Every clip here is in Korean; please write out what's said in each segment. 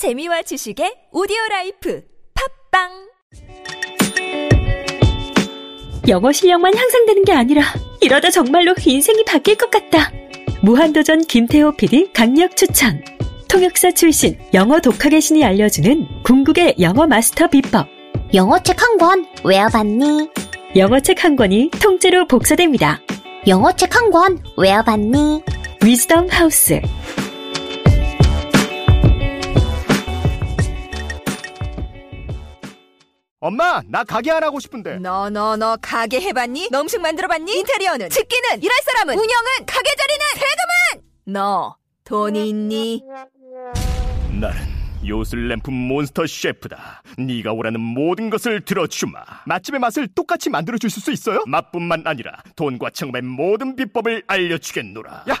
재미와 지식의 오디오라이프 팟빵. 영어 실력만 향상되는 게 아니라 이러다 정말로 인생이 바뀔 것 같다. 무한도전 김태호 PD 강력 추천. 통역사 출신 영어 독학의 신이 알려주는 궁극의 영어 마스터 비법. 영어책 한 권 외워봤니? 영어책 한 권이 통째로 복사됩니다. 영어책 한 권 외워봤니? 위즈덤 하우스. 엄마, 나 가게 안 하고 싶은데. 너 가게 해봤니? 너 음식 만들어봤니? 인테리어는? 집기는? 일할 사람은? 운영은? 가게 자리는? 세금은? 너 돈이 있니? 나는 요슬램프 몬스터 셰프다. 네가 오라는 모든 것을 들어주마. 맛집의 맛을 똑같이 만들어주실 수 있어요? 맛뿐만 아니라 돈과 청음의 모든 비법을 알려주겠노라. 야하!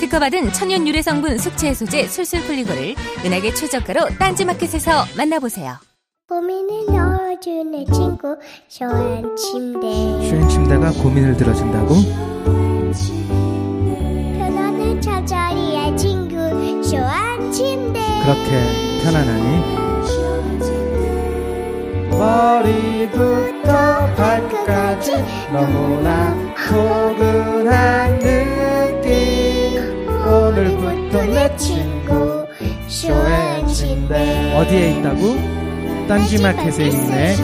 특허받은 천연 유래 성분 숙취 해소제 술술 풀리고를 은하계 최저가로 딴지마켓에서 만나보세요. 고민을 넣어준 내 친구 쇼한 침대. 쇼한 침대가 고민을 들어준다고? 편안한 자자리의 친구 쇼한 침대. 그렇게 편안하니? 머리부터 발끝까지 너무나 포근한 느낌. 오늘부터 내 친구 쇼한 침대. 어디에 있다고? 딴지마켓에 있네.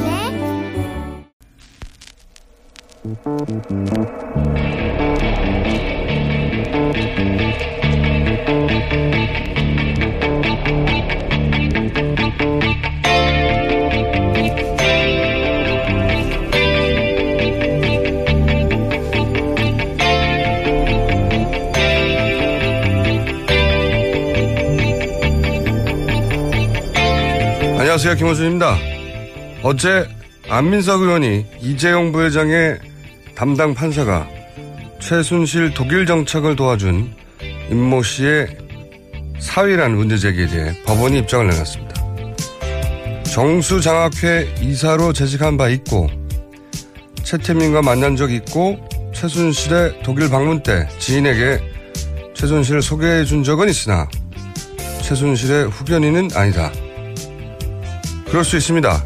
안녕하세요, 김호준입니다. 어제 안민석 의원이 이재용 부회장의 담당 판사가 최순실 독일 정착을 도와준 임모 씨의 사위란 문제 제기에 대해 법원이 입장을 내놨습니다. 정수장학회 이사로 재직한 바 있고, 최태민과 만난 적이 있고, 최순실의 독일 방문 때 지인에게 최순실을 소개해 준 적은 있으나 최순실의 후견인은 아니다. 그럴 수 있습니다.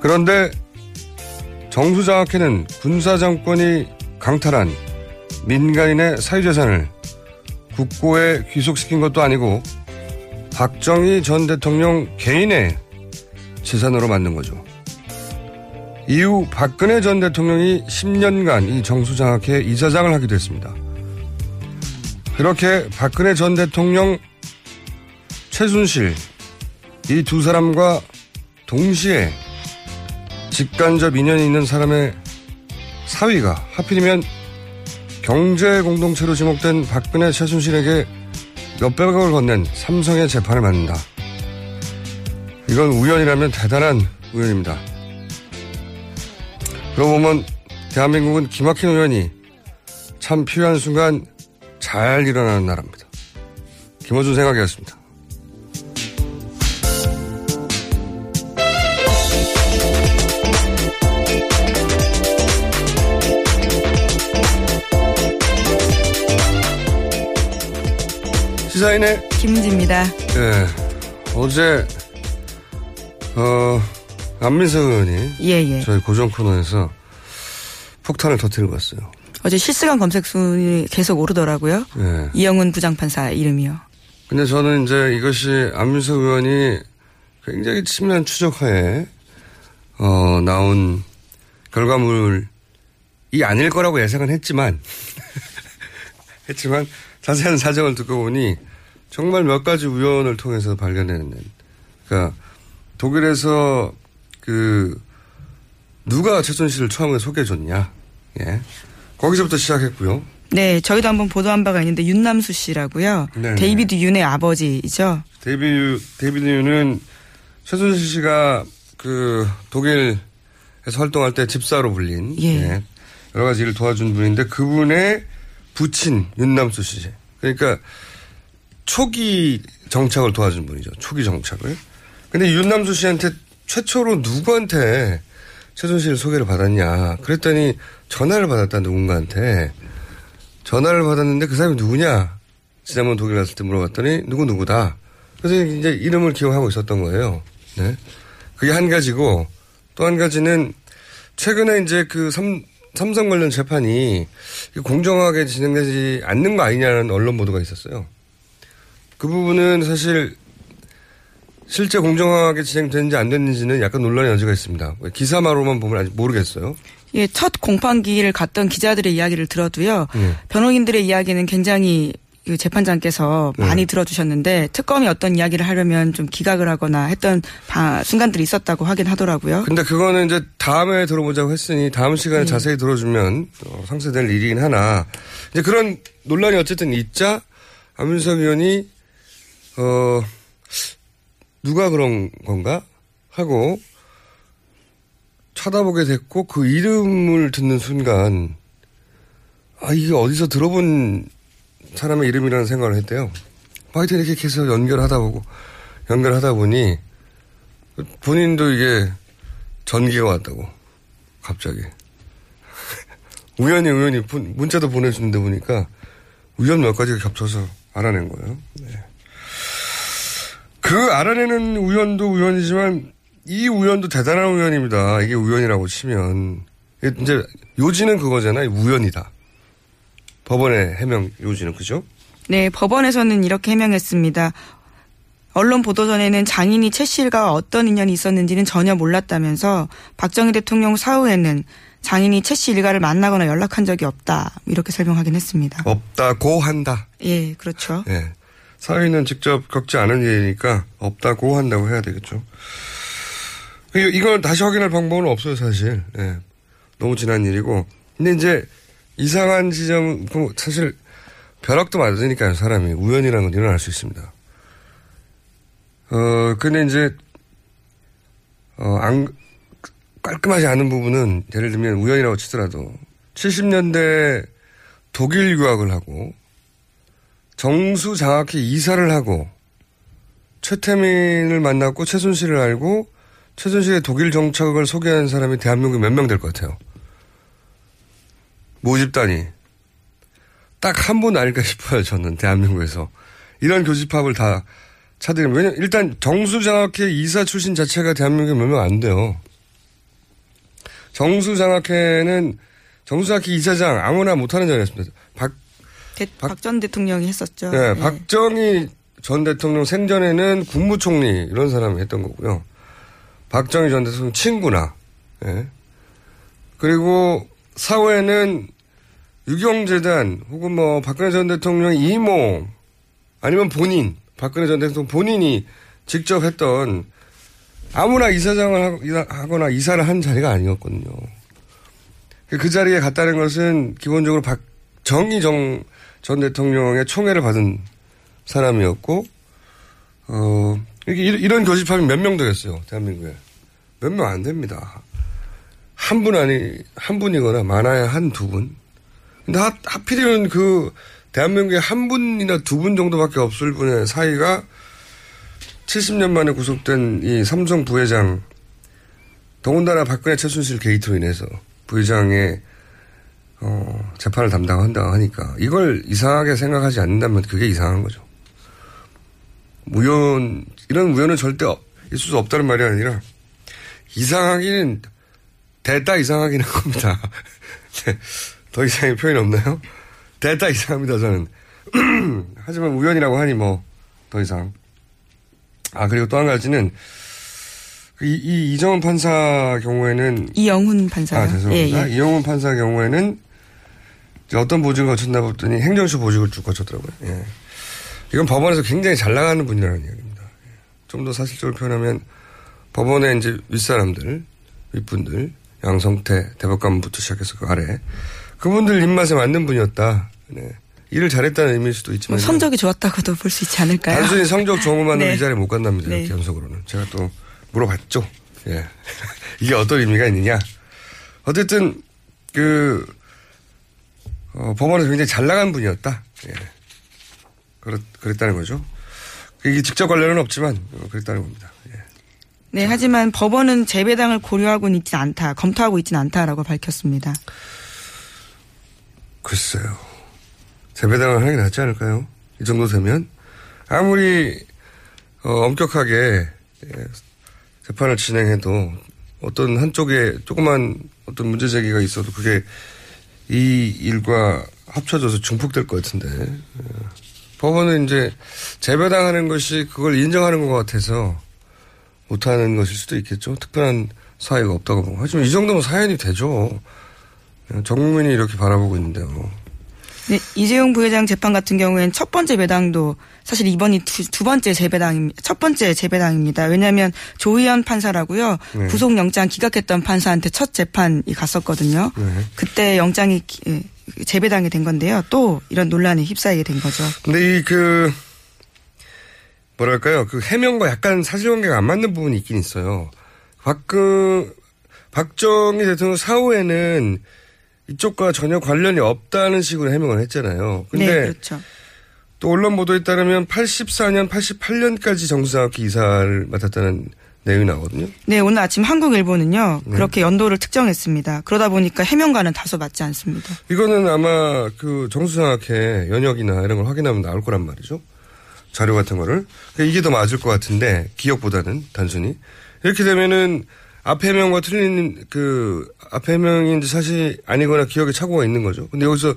그런데 정수장학회는 군사정권이 강탈한 민간인의 사유재산을 국고에 귀속시킨 것도 아니고 박정희 전 대통령 개인의 재산으로 만든 거죠. 이후 박근혜 전 대통령이 10년간 이 정수장학회 이사장을 하기도 했습니다. 그렇게 박근혜 전 대통령, 최순실 이 두 사람과 동시에 직간접 인연이 있는 사람의 사위가 하필이면 경제공동체로 지목된 박근혜 최순실에게 몇백억을 건넨 삼성의 재판을 받는다. 이건 우연이라면 대단한 우연입니다. 그러고 보면 대한민국은 기막힌 우연이 참 필요한 순간 잘 일어나는 나라입니다. 김어준 생각이었습니다. 시사인의 김은지입니다. 네, 어제 안민석 의원이 저희 고정 코너에서 폭탄을 터뜨리고 왔어요. 어제 실시간 검색 순위 계속 오르더라고요. 네. 이영훈 부장판사 이름이요. 근데 저는 이제 이것이 안민석 의원이 굉장히 치밀한 추적하에 나온 결과물이 아닐 거라고 예상은 했지만 자세한 사정을 듣고 보니 정말 몇 가지 우연을 통해서 발견되는, 그러니까 독일에서 누가 최순실을 처음에 소개해줬냐, 예, 거기서부터 시작했고요. 네, 저희도 한번 보도한 바가 있는데 윤남수 씨라고요. 네네. 데이비드 윤의 아버지이죠. 데이비드 윤은 최순실 씨가 독일에 해서 활동할 때 집사로 불린 예. 여러 가지 일을 도와준 분인데 그분의 부친 윤남수 씨. 그러니까 초기 정착을 도와준 분이죠. 초기 정착을. 근데 윤남수 씨한테 최초로 누구한테 최순실 소개를 받았냐. 그랬더니 전화를 받았다 누군가한테. 전화를 받았는데 그 사람이 누구냐. 지난번 독일 갔을 때 물어봤더니 누구누구다. 그래서 이제 이름을 기억하고 있었던 거예요. 네. 그게 한 가지고 또 한 가지는 최근에 이제 그 삼성 관련 재판이 공정하게 진행되지 않는 거 아니냐는 언론 보도가 있었어요. 그 부분은 사실 실제 공정하게 진행되는지 안 됐는지는 약간 논란의 여지가 있습니다. 기사마로만 보면 아직 모르겠어요. 예, 첫 공판기를 갔던 기자들의 이야기를 들어도요. 예. 변호인들의 이야기는 굉장히 재판장께서 많이 예. 들어주셨는데 특검이 어떤 이야기를 하려면 좀 기각을 하거나 했던 순간들이 있었다고 하긴 하더라고요. 근데 그거는 이제 다음에 들어보자고 했으니 다음 시간에 예. 자세히 들어주면 상세될 일이긴 하나. 이제 그런 논란이 어쨌든 있자 안민석 의원이 누가 그런 건가 하고 쳐다보게 됐고 그 이름을 듣는 순간 아 이게 어디서 들어본 사람의 이름이라는 생각을 했대요. 하여튼 이렇게 계속 연결하다 보니 본인도 이게 전기가 왔다고 갑자기 우연히 문자도 보내주는데 보니까 우연 몇 가지가 겹쳐서 알아낸 거예요. 네. 그 알아내는 우연도 우연이지만 이 우연도 대단한 우연입니다. 이게 우연이라고 치면 이제 요지는 그거잖아요. 우연이다. 법원의 해명 요지는 그죠? 네. 법원에서는 이렇게 해명했습니다. 언론 보도 전에는 장인이 최 씨가 어떤 인연이 있었는지는 전혀 몰랐다면서 박정희 대통령 사후에는 장인이 최 씨 일가를 만나거나 연락한 적이 없다. 이렇게 설명하긴 했습니다. 없다고 한다. 예, 그렇죠. 예. 사위는 직접 겪지 않은 일이니까 없다고 한다고 해야 되겠죠. 이걸 다시 확인할 방법은 없어요, 사실. 예. 너무 지난 일이고. 근데 이제 이상한 지점은 사실 벼락도 맞으니까요, 사람이. 우연이라는 건 일어날 수 있습니다. 근데 이제 깔끔하지 않은 부분은 예를 들면 우연이라고 치더라도 70년대 독일 유학을 하고 정수장학회 이사를 하고 최태민을 만났고 최순실을 알고 최순실의 독일 정착을 소개한 사람이 대한민국에 몇 명 될 것 같아요. 모집단이. 딱 한 분 아닐까 싶어요. 저는 대한민국에서. 이런 교집합을 다 찾으려면. 왜냐면 일단 정수장학회 이사 출신 자체가 대한민국에 몇 명 안 돼요. 정수장학회는 정수장학회 이사장 아무나 못하는 자리였습니다. 박 전 대통령이 했었죠. 네, 네. 박정희 전 대통령 생전에는 국무총리 이런 사람이 했던 거고요. 박정희 전 대통령 친구나. 네. 그리고 사후에는 유경재단 혹은 뭐 박근혜 전 대통령 이모 아니면 본인 박근혜 전 대통령 본인이 직접 했던 아무나 이사장을 하거나 이사를 한 자리가 아니었거든요. 그 자리에 갔다는 것은 기본적으로 박정희 전 대통령의 총애를 받은 사람이었고, 이런 교집합이 몇 명 되겠어요, 대한민국에. 몇 명 안 됩니다. 한 분이거나 많아야 한두 분. 근데 하필이면 대한민국에 한 분이나 두 분 정도밖에 없을 분의 사이가 70년 만에 구속된 이 삼성 부회장, 더군다나 박근혜 최순실 게이트로 인해서 부회장의 재판을 담당한다고 하니까 이걸 이상하게 생각하지 않는다면 그게 이상한 거죠. 이런 우연은 절대 있을 수 없다는 말이 아니라 이상하기는 됐다 이상하기는 겁니다. 네, 더 이상의 표현이 없나요? 됐다 이상합니다 저는. 하지만 우연이라고 하니 뭐 더 이상. 그리고 또 한 가지는 이 이정훈 판사 경우에는 이영훈 판사. 죄송합니다. 예, 예. 이영훈 판사 경우에는 어떤 보직을 거쳤나 봤더니 행정수 보직을 쭉 거쳤더라고요. 예. 이건 법원에서 굉장히 잘 나가는 분이라는 이야기입니다. 예. 좀 더 사실적으로 표현하면 법원의 이제 윗사람들, 윗분들, 양성태 대법관부터 시작해서 그 아래 그분들 입맛에 맞는 분이었다. 네. 일을 잘했다는 의미일 수도 있지만. 성적이 좋았다고도 볼 수 있지 않을까요? 단순히 성적 좋은 것만으로 네. 이 자리에 못 간답니다. 이렇게 네. 연속으로는. 제가 또 물어봤죠. 예. 이게 어떤 의미가 있느냐. 어쨌든 법원에서 굉장히 잘 나간 분이었다. 예. 그랬다는 거죠. 이게 직접 관련은 없지만 그랬다는 겁니다. 예. 네, 자. 하지만 법원은 재배당을 고려하고는 있지 않다, 검토하고 있지는 않다라고 밝혔습니다. 글쎄요, 재배당을 하는 게 낫지 않을까요? 이 정도 되면 아무리 엄격하게 재판을 진행해도 어떤 한쪽에 조그만 어떤 문제 제기가 있어도 그게 이 일과 합쳐져서 중폭될 것 같은데. 법원은 이제 재배당하는 것이 그걸 인정하는 것 같아서 못하는 것일 수도 있겠죠. 특별한 사유가 없다고 보고. 하지만 이 정도면 사연이 되죠. 전 국민이 이렇게 바라보고 있는데요. 네, 이재용 부회장 재판 같은 경우에는 첫 번째 배당도 사실 이번이 두 번째 재배당입니다. 첫 번째 재배당입니다. 왜냐하면 조희연 판사라고요. 네. 구속영장 기각했던 판사한테 첫 재판이 갔었거든요. 네. 그때 영장이 재배당이 된 건데요. 또 이런 논란에 휩싸이게 된 거죠. 근데 이 뭐랄까요. 해명과 약간 사실관계가 안 맞는 부분이 있긴 있어요. 박정희 대통령 사후에는 이쪽과 전혀 관련이 없다는 식으로 해명을 했잖아요. 근데 네, 그렇죠. 또 언론 보도에 따르면 84년, 88년까지 정수장학회 이사를 맡았다는 내용이 나오거든요. 네, 오늘 아침 한국일보는요. 네. 그렇게 연도를 특정했습니다. 그러다 보니까 해명과는 다소 맞지 않습니다. 이거는 아마 정수장학회 연역이나 이런 걸 확인하면 나올 거란 말이죠. 자료 같은 거를. 이게 더 맞을 것 같은데, 기억보다는 단순히. 이렇게 되면은 앞 해명과 틀린 앞 해명인지 사실 아니거나 기억에 착오가 있는 거죠. 근데 여기서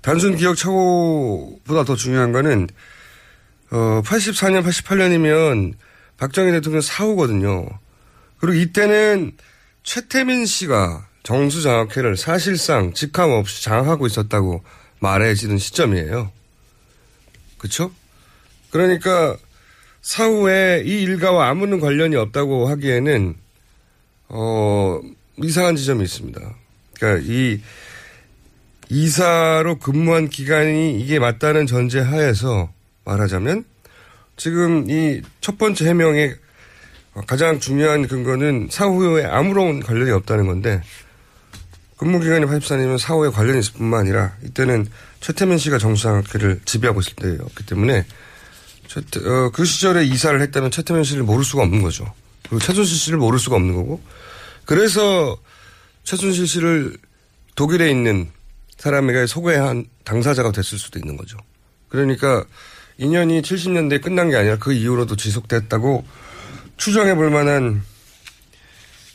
단순 기억 착오보다 더 중요한 거는 84년, 88년이면 박정희 대통령 사후거든요. 그리고 이때는 최태민 씨가 정수장학회를 사실상 직함 없이 장악하고 있었다고 말해지는 시점이에요. 그렇죠? 그러니까 사후에 이 일과와 아무런 관련이 없다고 하기에는 이상한 지점이 있습니다. 그러니까 이 이사로 근무한 기간이 이게 맞다는 전제 하에서 말하자면 지금 이 첫 번째 해명의 가장 중요한 근거는 사후에 아무런 관련이 없다는 건데 근무 기간이 84년이면 사후에 관련이 있을 뿐만 아니라 이때는 최태민 씨가 정수장학회를 지배하고 있을 때였기 때문에 그 시절에 이사를 했다면 최태민 씨를 모를 수가 없는 거죠. 그리고 최순실 씨를 모를 수가 없는 거고. 그래서 최순실 씨를 독일에 있는 사람에게 소개한 당사자가 됐을 수도 있는 거죠. 그러니까 인연이 70년대에 끝난 게 아니라 그 이후로도 지속됐다고 추정해 볼 만한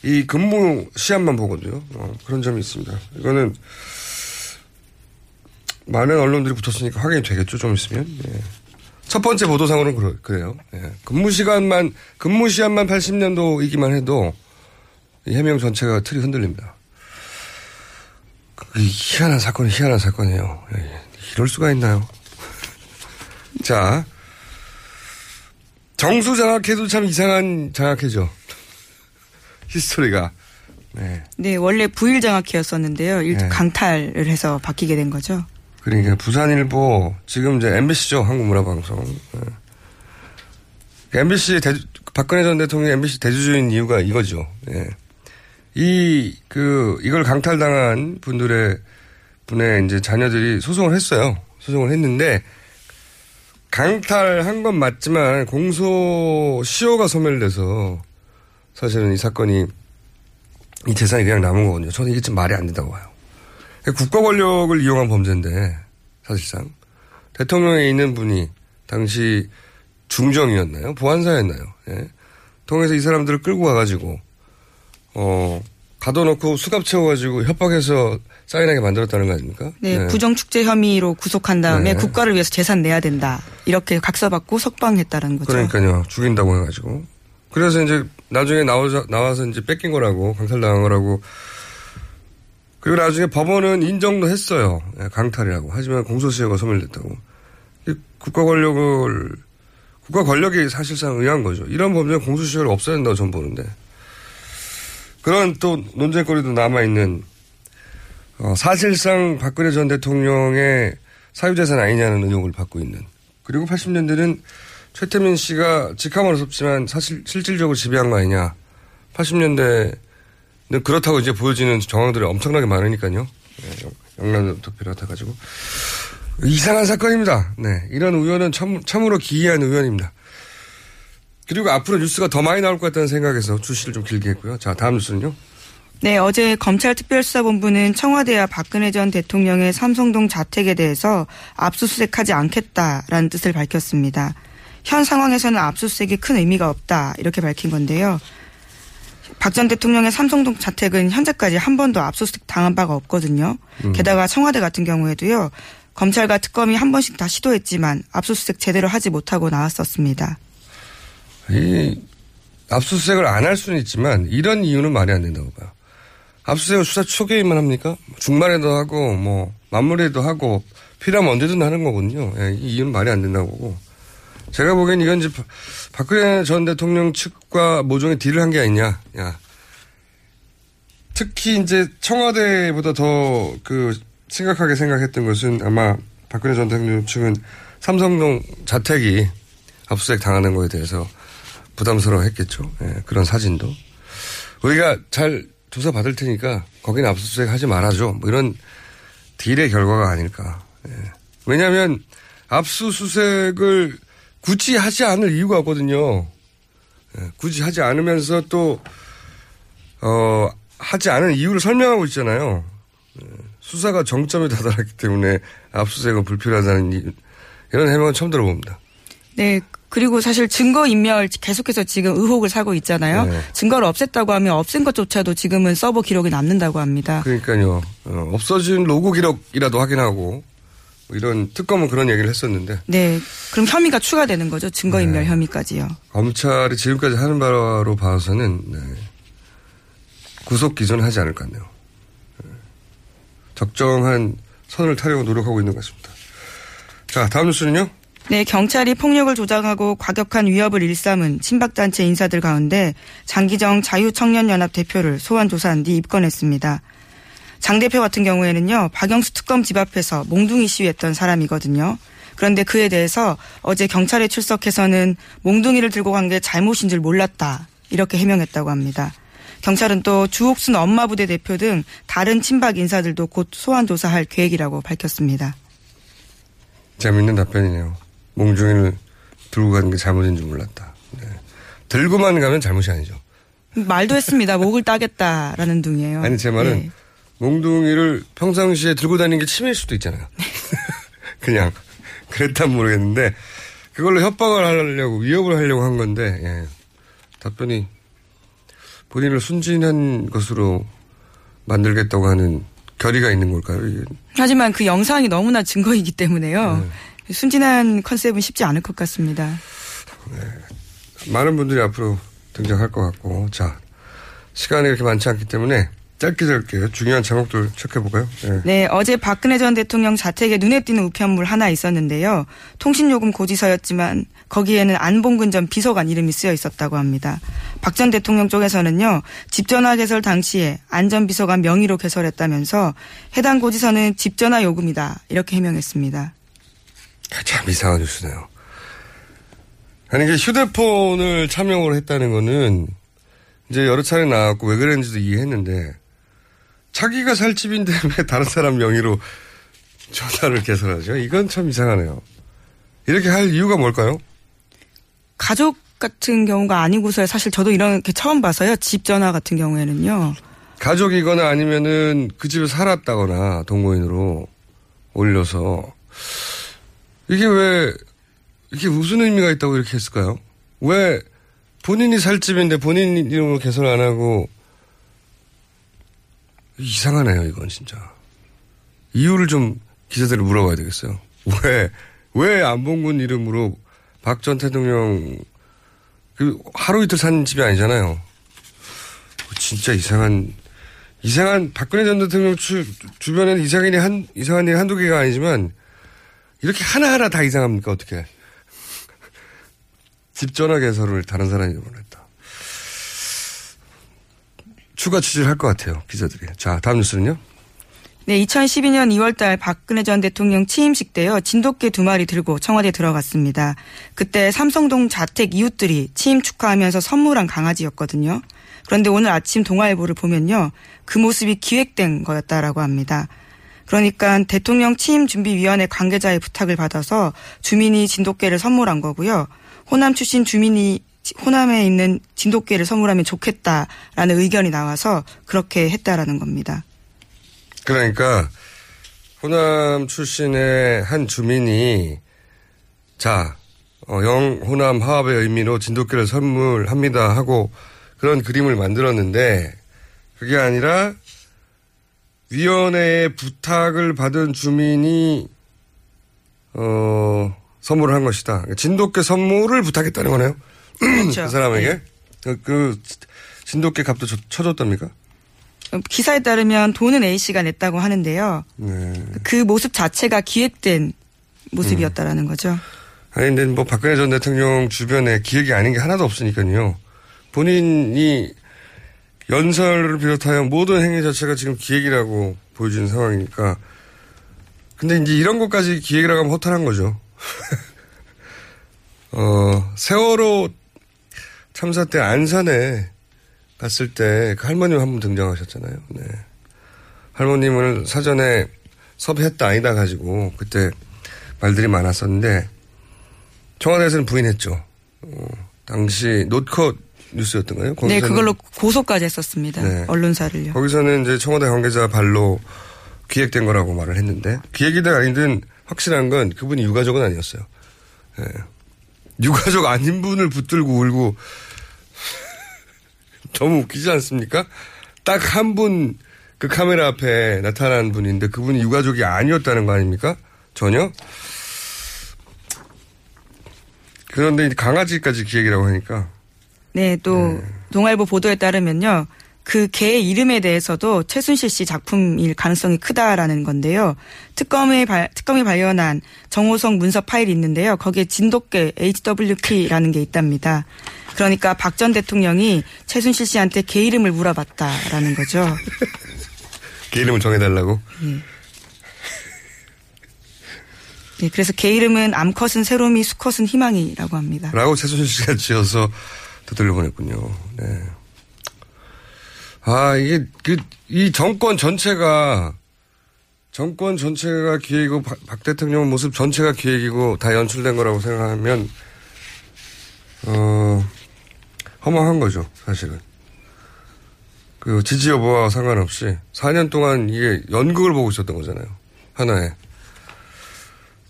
이 근무 시한만 보거든요. 그런 점이 있습니다. 이거는 많은 언론들이 붙었으니까 확인이 되겠죠. 좀 있으면. 예. 첫 번째 보도상으로는 그래요. 예. 근무 시한만 80년도이기만 해도 이 해명 전체가 틀이 흔들립니다. 희한한 사건이에요. 예. 이럴 수가 있나요? 자, 정수 장학회도 참 이상한 장학회죠. 히스토리가. 네, 원래 부일 장학회였었는데요. 일단 강탈을 해서 바뀌게 된 거죠. 그러니까 부산일보, 지금 이제 MBC죠. 한국문화방송. 예. MBC, 박근혜 전 대통령 MBC 대주주인 이유가 이거죠. 예. 이걸 강탈당한 분의 이제 자녀들이 소송을 했어요. 소송을 했는데, 강탈한 건 맞지만 공소시효가 소멸돼서 사실은 이 사건이, 이 재산이 그냥 남은 거거든요. 저는 이게 좀 말이 안 된다고 봐요. 국가 권력을 이용한 범죄인데 사실상 대통령에 있는 분이 당시 중정이었나요? 보안사였나요? 예. 통해서 이 사람들을 끌고 가가지고 가둬놓고 수갑 채워가지고 협박해서 사인하게 만들었다는 거 아닙니까? 네, 네. 부정축제 혐의로 구속한 다음에 네. 국가를 위해서 재산 내야 된다. 이렇게 각서받고 석방했다는 거죠. 그러니까요. 죽인다고 해가지고. 그래서 이제 나중에 나와서 이제 뺏긴 거라고 강탈당한 거라고. 그리고 나중에 법원은 인정도 했어요. 강탈이라고. 하지만 공소시효가 소멸됐다고. 국가 권력이 사실상 의한 거죠. 이런 범죄는 공소시효를 없애야 된다고 저는 보는데. 그런 또 논쟁거리도 남아있는 사실상 박근혜 전 대통령의 사유재산 아니냐는 의혹을 받고 있는. 그리고 80년대는 최태민 씨가 직함은 없었지만 사실 실질적으로 지배한 거 아니냐. 80년대 근데 그렇다고 이제 보여지는 정황들이 엄청나게 많으니까요. 영남 투표를 같아가지고 이상한 사건입니다. 네, 이런 의원은 참으로 기이한 의원입니다. 그리고 앞으로 뉴스가 더 많이 나올 것 같다는 생각에서 주시를 좀 길게 했고요. 자, 다음 뉴스는요. 네, 어제 검찰특별수사본부는 청와대와 박근혜 전 대통령의 삼성동 자택에 대해서 압수수색하지 않겠다라는 뜻을 밝혔습니다. 현 상황에서는 압수수색이 큰 의미가 없다 이렇게 밝힌 건데요. 박 전 대통령의 삼성동 자택은 현재까지 한 번도 압수수색 당한 바가 없거든요. 게다가 청와대 같은 경우에도요. 검찰과 특검이 한 번씩 다 시도했지만 압수수색 제대로 하지 못하고 나왔었습니다. 이 압수수색을 안 할 수는 있지만 이런 이유는 말이 안 된다고 봐요. 압수수색을 수사 초기에만 합니까? 중말에도 하고 뭐 마무리에도 하고 필요하면 언제든 하는 거군요. 예, 이 이유는 말이 안 된다고 보고. 제가 보기엔 이건 이제 박근혜 전 대통령 측과 모종의 딜을 한 게 아니냐. 야. 특히 이제 청와대보다 더 그 심각하게 생각했던 것은 아마 박근혜 전 대통령 측은 삼성동 자택이 압수수색 당하는 거에 대해서 부담스러워했겠죠. 예, 그런 사진도 우리가 잘 조사 받을 테니까 거기는 압수수색 하지 말아줘. 뭐 이런 딜의 결과가 아닐까. 예. 왜냐하면 압수수색을 굳이 하지 않을 이유가 없거든요. 예, 굳이 하지 않으면서 또 하지 않은 이유를 설명하고 있잖아요. 예, 수사가 정점에 다다랐기 때문에 압수수색은 불필요하다는 이런 해명은 처음 들어봅니다. 네. 그리고 사실 증거인멸 계속해서 지금 의혹을 살고 있잖아요. 네. 증거를 없앴다고 하면 없앤 것조차도 지금은 서버 기록이 남는다고 합니다. 그러니까요. 없어진 로고 기록이라도 확인하고 이런 특검은 그런 얘기를 했었는데. 네. 그럼 혐의가 추가되는 거죠. 증거인멸 네. 혐의까지요. 검찰이 지금까지 하는 바로 봐서는 네. 구속 기존은 하지 않을 것 같네요. 적정한 선을 타려고 노력하고 있는 것 같습니다. 자, 다음 뉴스는요. 네, 경찰이 폭력을 조장하고 과격한 위협을 일삼은 친박단체 인사들 가운데 장기정 자유청년연합 대표를 소환 조사한 뒤 입건했습니다. 장 대표 같은 경우에는요. 박영수 특검 집 앞에서 몽둥이 시위했던 사람이거든요. 그런데 그에 대해서 어제 경찰에 출석해서는 몽둥이를 들고 간 게 잘못인 줄 몰랐다 이렇게 해명했다고 합니다. 경찰은 또 주옥순 엄마부대 대표 등 다른 친박 인사들도 곧 소환 조사할 계획이라고 밝혔습니다. 재밌는 답변이네요. 몽둥이를 들고 가는 게 잘못인 줄 몰랐다. 네. 들고만 가면 잘못이 아니죠. 말도 했습니다. 목을 따겠다라는 둥이에요. 아니 제 말은 네. 몽둥이를 평상시에 들고 다니는 게 침해일 수도 있잖아요. 그냥 그랬다면 모르겠는데 그걸로 협박을 하려고 위협을 하려고 한 건데 예. 답변이 본인을 순진한 것으로 만들겠다고 하는 결의가 있는 걸까요? 이게. 하지만 그 영상이 너무나 증거이기 때문에요. 네. 순진한 컨셉은 쉽지 않을 것 같습니다. 네. 많은 분들이 앞으로 등장할 것 같고 자 시간이 이렇게 많지 않기 때문에 짧게 중요한 장면들 체크해볼까요? 네. 네. 어제 박근혜 전 대통령 자택에 눈에 띄는 우편물 하나 있었는데요. 통신요금 고지서였지만 거기에는 안봉근 전 비서관 이름이 쓰여 있었다고 합니다. 박 전 대통령 쪽에서는요. 집전화 개설 당시에 안 전 비서관 명의로 개설했다면서 해당 고지서는 집전화 요금이다 이렇게 해명했습니다. 참 이상한 뉴스네요. 아니 이게 휴대폰을 차명으로 했다는 거는 이제 여러 차례 나왔고 왜 그랬는지도 이해했는데 자기가 살 집인데 왜 다른 사람 명의로 전화를 개설하죠? 이건 참 이상하네요. 이렇게 할 이유가 뭘까요? 가족 같은 경우가 아니고서야 사실 저도 이렇게 처음 봐서요. 집 전화 같은 경우에는요. 가족이거나 아니면은 그 집에 살았다거나 동거인으로 올려서 이게 왜 이게 무슨 의미가 있다고 이렇게 했을까요? 왜 본인이 살 집인데 본인 이름으로 개설 안 하고 이상하네요. 이건 진짜 이유를 좀 기자들이 물어봐야 되겠어요. 왜 안봉근 이름으로 박 전 대통령 그 하루 이틀 산 집이 아니잖아요. 진짜 이상한 박근혜 전 대통령 주변에는 이상한 일이 한두 개가 아니지만. 이렇게 하나하나 다 이상합니까? 어떻게. 집 전화 개설을 다른 사람이 보냈다. 추가 취재를 할 것 같아요. 기자들이. 자, 다음 뉴스는요. 네, 2012년 2월 달 박근혜 전 대통령 취임식 때요. 진돗개 2마리 들고 청와대에 들어갔습니다. 그때 삼성동 자택 이웃들이 취임 축하하면서 선물한 강아지였거든요. 그런데 오늘 아침 동아일보를 보면요. 그 모습이 기획된 거였다라고 합니다. 그러니까 대통령 취임준비위원회 관계자의 부탁을 받아서 주민이 진돗개를 선물한 거고요. 호남 출신 주민이 호남에 있는 진돗개를 선물하면 좋겠다라는 의견이 나와서 그렇게 했다라는 겁니다. 그러니까 호남 출신의 한 주민이 자, 영호남 화합의 의미로 진돗개를 선물합니다 하고 그런 그림을 만들었는데 그게 아니라 위원회의 부탁을 받은 주민이 선물을 한 것이다. 진돗개 선물을 부탁했다는 거네요. 그렇죠. 그 사람에게. 네. 그 진돗개 값도 쳐줬답니까? 기사에 따르면 돈은 A씨가 냈다고 하는데요. 네. 그 모습 자체가 기획된 모습이었다라는 거죠. 아니, 근데 뭐 박근혜 전 대통령 주변에 기획이 아닌 게 하나도 없으니까요. 본인이 연설을 비롯하여 모든 행위 자체가 지금 기획이라고 보여지는 상황이니까. 근데 이제 이런 것까지 기획이라고 하면 허탈한 거죠. 세월호 참사 때 안산에 갔을 때 그 할머님 한 분 등장하셨잖아요. 네. 할머님을 사전에 섭외했다 아니다 가지고 그때 말들이 많았었는데 청와대에서는 부인했죠. 당시 노컷 뉴스였던가요? 네, 그걸로 고소까지 했었습니다. 네. 언론사를요. 거기서는 이제 청와대 관계자 발로 기획된 거라고 말을 했는데 기획이든 아니든 확실한 건 그분이 유가족은 아니었어요. 네. 유가족 아닌 분을 붙들고 울고 너무 웃기지 않습니까? 딱 한 분 그 카메라 앞에 나타난 분인데 그분이 유가족이 아니었다는 거 아닙니까? 전혀? 그런데 강아지까지 기획이라고 하니까. 네, 또 동아일보 보도에 따르면요. 그 개의 이름에 대해서도 최순실 씨 작품일 가능성이 크다라는 건데요. 특검이 발견한 정호성 문서 파일이 있는데요. 거기에 진돗개 HWP라는 게 있답니다. 그러니까 박 전 대통령이 최순실 씨한테 개 이름을 물어봤다라는 거죠. 개 이름을 정해달라고? 네. 네, 그래서 개 이름은 암컷은 새로미, 수컷은 희망이라고 합니다. 라고 최순실 씨가 지어서 두들려 보냈군요. 네. 아, 이게, 이 정권 전체가 기획이고, 박 대통령 모습 전체가 기획이고, 다 연출된 거라고 생각하면, 허망한 거죠, 사실은. 그, 지지 여부와 상관없이, 4년 동안 이게 연극을 보고 있었던 거잖아요. 하나에.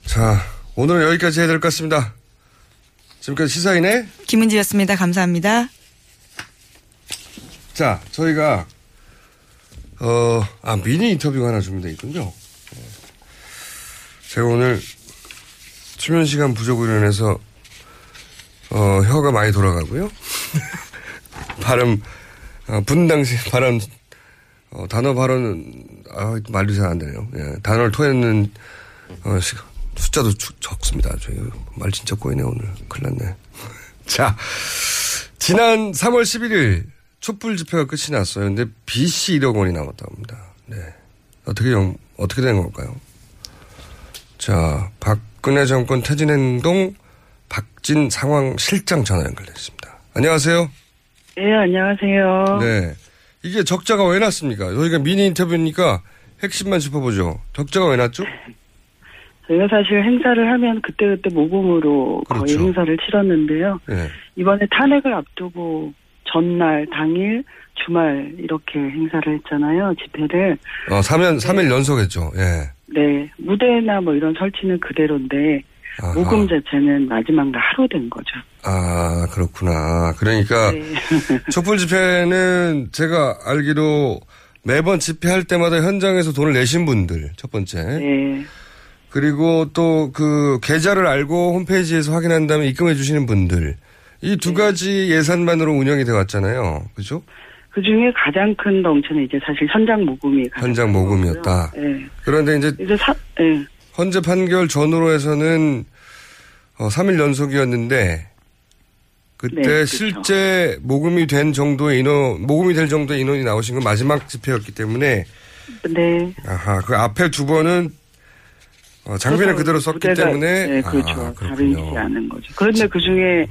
자, 오늘은 여기까지 해야 될 것 같습니다. 지금까지 시사인의 김은지였습니다. 감사합니다. 자, 저희가, 미니 인터뷰가 하나 준비되어 있군요. 제가 오늘 수면 시간 부족으로 인해서, 혀가 많이 돌아가고요. 단어 발언, 말도 잘 안 되네요. 예, 단어를 토했는, 숫자도 적습니다. 저희 말 진짜 꼬이네, 오늘. 큰일 났네. 자, 지난 3월 11일. 촛불 집회가 끝이 났어요. 근데 빚이 1억 원이 남았다고 합니다. 네. 어떻게 된 걸까요? 자, 박근혜 정권 퇴진 행동 박진 상황 실장 전화 연결됐습니다. 안녕하세요. 네, 안녕하세요. 네. 이게 적자가 왜 났습니까? 저희가 미니 인터뷰니까 핵심만 짚어보죠. 적자가 왜 났죠? 저희가 사실 행사를 하면 그때그때 모금으로 그렇죠. 거의 행사를 치렀는데요. 네. 이번에 탄핵을 앞두고 전날, 당일, 주말 이렇게 행사를 했잖아요. 집회를. 3일 연속 했죠. 예. 네. 무대나 뭐 이런 설치는 그대로인데 아하. 모금 자체는 마지막 날 하루 된 거죠. 아, 그렇구나. 그러니까 네. 촛불 집회는 제가 알기로 매번 집회할 때마다 현장에서 돈을 내신 분들 첫 번째. 네. 그리고 또 그 계좌를 알고 홈페이지에서 확인한 다음에 입금해 주시는 분들. 이 두 가지 예산만으로 운영이 되어 왔잖아요. 그죠? 그 중에 가장 큰 덩치는 이제 사실 현장 모금이었다. 네. 그런데 이제 헌재 판결 전후로 해서는 3일 연속이었는데 그때 네, 실제 모금이 될 정도의 인원이 나오신 건 마지막 집회였기 때문에. 네. 아하, 그 앞에 두 번은 장비를 그대로 썼기 때문에. 네, 그렇죠. 다르지 않은 거죠. 그런데 그 중에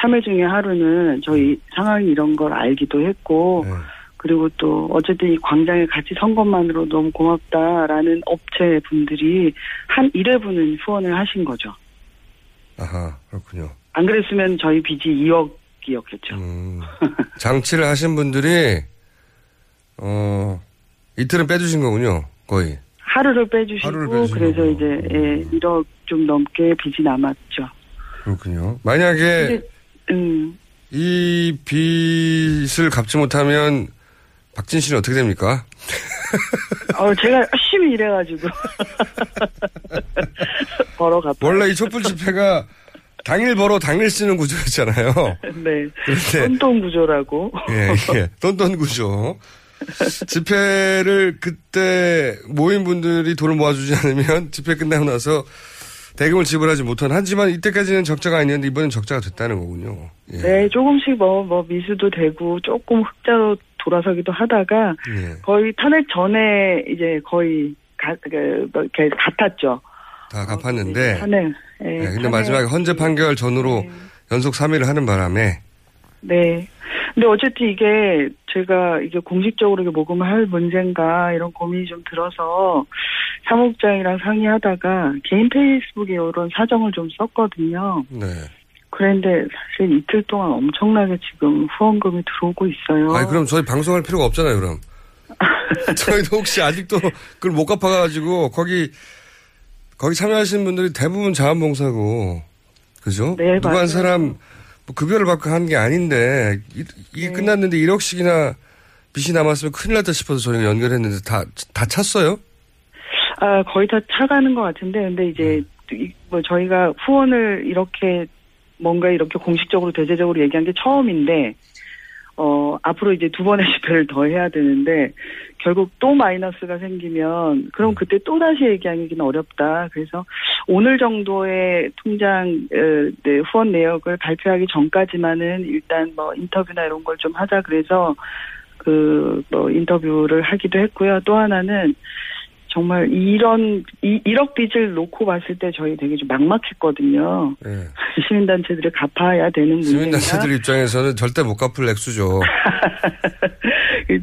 3회 중에 하루는 저희 상황이 이런 걸 알기도 했고, 네. 그리고 또 어쨌든 이 광장에 같이 선 것만으로 너무 고맙다라는 업체 분들이 한 1회분은 후원을 하신 거죠. 아하, 그렇군요. 안 그랬으면 저희 빚이 2억이었겠죠. 장치를 하신 분들이 이틀은 빼주신 거군요, 거의. 하루를 빼주시고 그래서 이제 1억 좀 넘게 빚이 남았죠. 그렇군요. 만약에 근데, 이 빚을 갚지 못하면 박진 씨는 어떻게 됩니까? 제가 열심히 일해가지고 벌어 갚아요. 원래 이 촛불 집회가 당일 벌어 당일 쓰는 구조였잖아요. 네. 그런데 똔똔 구조라고. 예. 똔똔 구조. 집회를 그때 모인 분들이 돈을 모아주지 않으면 집회 끝나고 나서 대금을 지불하지 못한, 하지만 이때까지는 적자가 아니었는데 이번엔 적자가 됐다는 거군요. 예. 네, 조금씩 미수도 되고 조금 흑자로 돌아서기도 하다가 거의 탄핵 전에 이제 거의 갚았죠. 다 갚았는데. 탄핵. 네, 근데 마지막에 헌재 판결 전으로 연속 3위를 하는 바람에. 네. 근데 어쨌든 이게 제가 이게 공식적으로 이게 모금을 할 문제인가 이런 고민이 좀 들어서 사무국장이랑 상의하다가 개인 페이스북에 이런 사정을 좀 썼거든요. 네. 그런데 사실 이틀 동안 엄청나게 지금 후원금이 들어오고 있어요. 아니, 그럼 저희 방송할 필요가 없잖아요, 그럼. 저희도 혹시 아직도 그걸 못 갚아가지고 거기 참여하시는 분들이 대부분 자원봉사고, 그죠? 네, 누구 한 사람 급여를 받고 한 게 아닌데 이게 끝났는데 1억씩이나 빚이 남았으면 큰일 났다 싶어서 저희가 연결했는데 다 찼어요? 아, 거의 다 차가는 것 같은데, 근데 이제 저희가 후원을 이렇게 뭔가 이렇게 공식적으로 대제적으로 얘기한 게 처음인데 앞으로 이제 두 번의 집회를 더 해야 되는데 결국 또 마이너스가 생기면 그럼 그때 또 다시 얘기하기는 어렵다. 그래서 오늘 정도의 통장 후원 내역을 발표하기 전까지만은 일단 인터뷰나 이런 걸 좀 하자. 그래서 인터뷰를 하기도 했고요. 또 하나는 정말 이런 1억 빚을 놓고 봤을 때 저희 되게 좀 막막했거든요. 네. 시민단체들이 갚아야 되는 문제가. 시민단체들 입장에서는 절대 못 갚을 액수죠.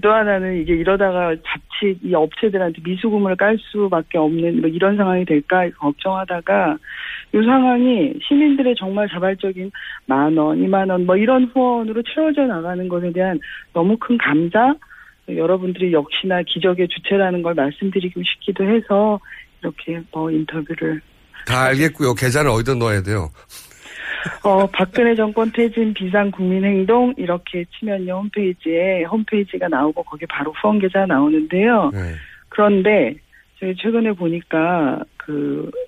또 하나는 이게 이러다가 자칫 이 업체들한테 미수금을 깔 수밖에 없는 이런 상황이 될까 걱정하다가 이 상황이 시민들의 정말 자발적인 10,000원, 20,000원 이런 후원으로 채워져 나가는 것에 대한 너무 큰 감사. 여러분들이 역시나 기적의 주체라는 걸 말씀드리고 싶기도 해서 이렇게 인터뷰를. 다 알겠고요. 계좌를 어디다 넣어야 돼요? 박근혜 정권 퇴진 비상국민행동 이렇게 치면요. 홈페이지가 나오고 거기 바로 후원 계좌 나오는데요. 네. 그런데 저희 최근에 보니까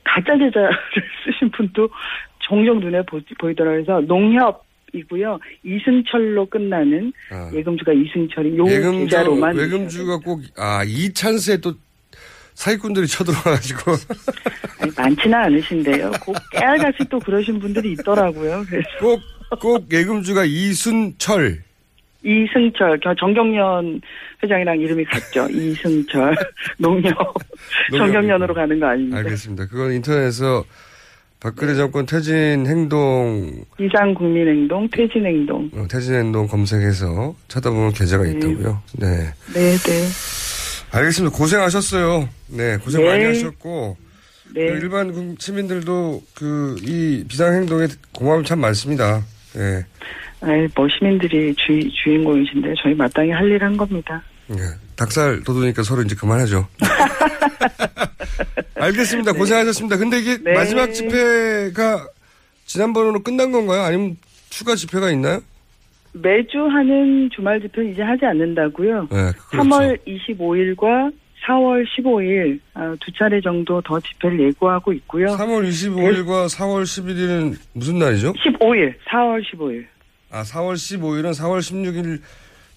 가짜 계좌를 쓰신 분도 종종 눈에 보이더라고요. 그래서 농협. 이고요. 이승철로 끝나는 예금주가 이승철이 요 계좌로만 예금주가 꼭 이 찬스에 또 사기꾼들이 쳐들어가지고 많지는 않으신데요. 꼭 깨알같이 또 그러신 분들이 있더라고요. 그래서 꼭 예금주가 이승철 정경련 회장이랑 이름이 같죠. 이승철 농협 정경련으로 가는 거 아닙니까? 알겠습니다. 그건 인터넷에서. 박근혜 정권 퇴진 행동. 비상 국민 행동, 퇴진 행동. 퇴진 행동 검색해서 찾아보면 계좌가 있다고요. 네. 알겠습니다. 고생하셨어요. 네, 고생 많이 하셨고. 네. 일반 시민들도 이 비상 행동에 고마움이 참 많습니다. 네. 시민들이 주인공이신데 저희 마땅히 할 일 한 겁니다. 네. 닭살 돋으니까 서로 이제 그만하죠. 알겠습니다. 네. 고생하셨습니다. 근데 이게 마지막 집회가 지난번으로 끝난 건가요? 아니면 추가 집회가 있나요? 매주 하는 주말 집회는 이제 하지 않는다고요. 네, 그렇죠. 3월 25일과 4월 15일 두 차례 정도 더 집회를 예고하고 있고요. 3월 25일과 4월 11일은 무슨 날이죠? 15일. 4월 15일. 4월 15일은 4월 16일.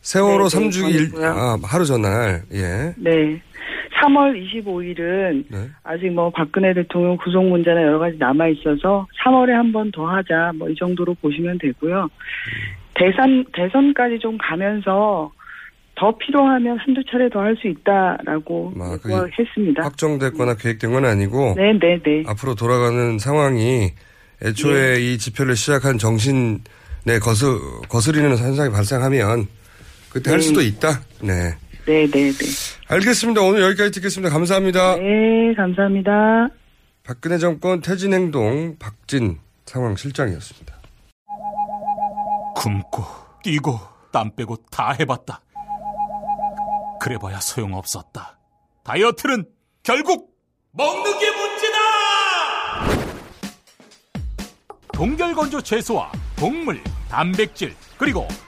세월호 3주기 하루 전날. 예. 네. 3월 25일은 아직 박근혜 대통령 구속 문제나 여러 가지 남아 있어서 3월에 한 번 더 하자. 이 정도로 보시면 되고요. 대선까지 좀 가면서 더 필요하면 한두 차례 더 할 수 있다라고 했습니다. 확정됐거나 계획된 건 아니고 네네네. 앞으로 돌아가는 상황이 애초에 이 집회를 시작한 정신에 거스리는 현상이 발생하면 그때 할 수도 있다. 네. 네네네. 알겠습니다. 오늘 여기까지 듣겠습니다. 감사합니다. 네. 감사합니다. 박근혜 정권 퇴진 행동 박진 상황실장이었습니다. 굶고 뛰고 땀 빼고 다 해봤다. 그래봐야 소용없었다. 다이어트는 결국 먹는 게 문제다. 동결건조 채소와 곡물, 단백질 그리고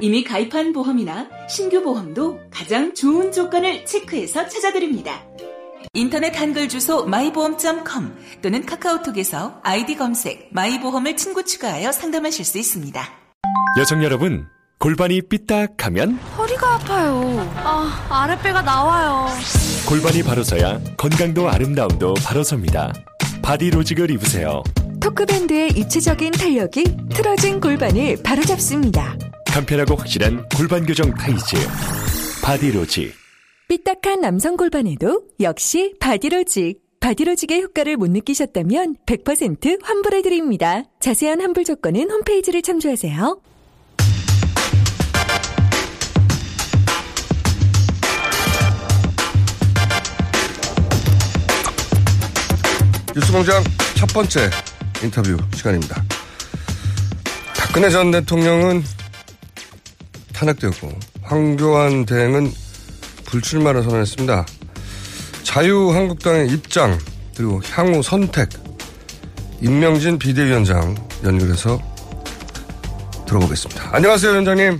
이미 가입한 보험이나 신규 보험도 가장 좋은 조건을 체크해서 찾아드립니다. 인터넷 한글 주소 my보험.com 또는 카카오톡에서 아이디 검색 마이보험을 친구 추가하여 상담하실 수 있습니다. 여성 여러분, 골반이 삐딱하면 허리가 아파요. 아, 아랫배가 나와요. 골반이 바로서야 건강도 아름다움도 바로섭니다. 바디로직을 입으세요. 토크밴드의 입체적인 탄력이 틀어진 골반을 바로잡습니다. 간편하고 확실한 골반 교정 타이즈 바디로직. 삐딱한 남성 골반에도 역시 바디로직. 바디로직의 효과를 못 느끼셨다면 100% 환불해드립니다. 자세한 환불 조건은 홈페이지를 참조하세요. 뉴스공장 첫 번째 인터뷰 시간입니다. 박근혜 전 대통령은 탄핵되었고 황교안 대행은 불출마를 선언했습니다. 자유한국당의 입장 그리고 향후 선택 인명진 비대위원장 연결해서 들어보겠습니다. 안녕하세요 위원장님.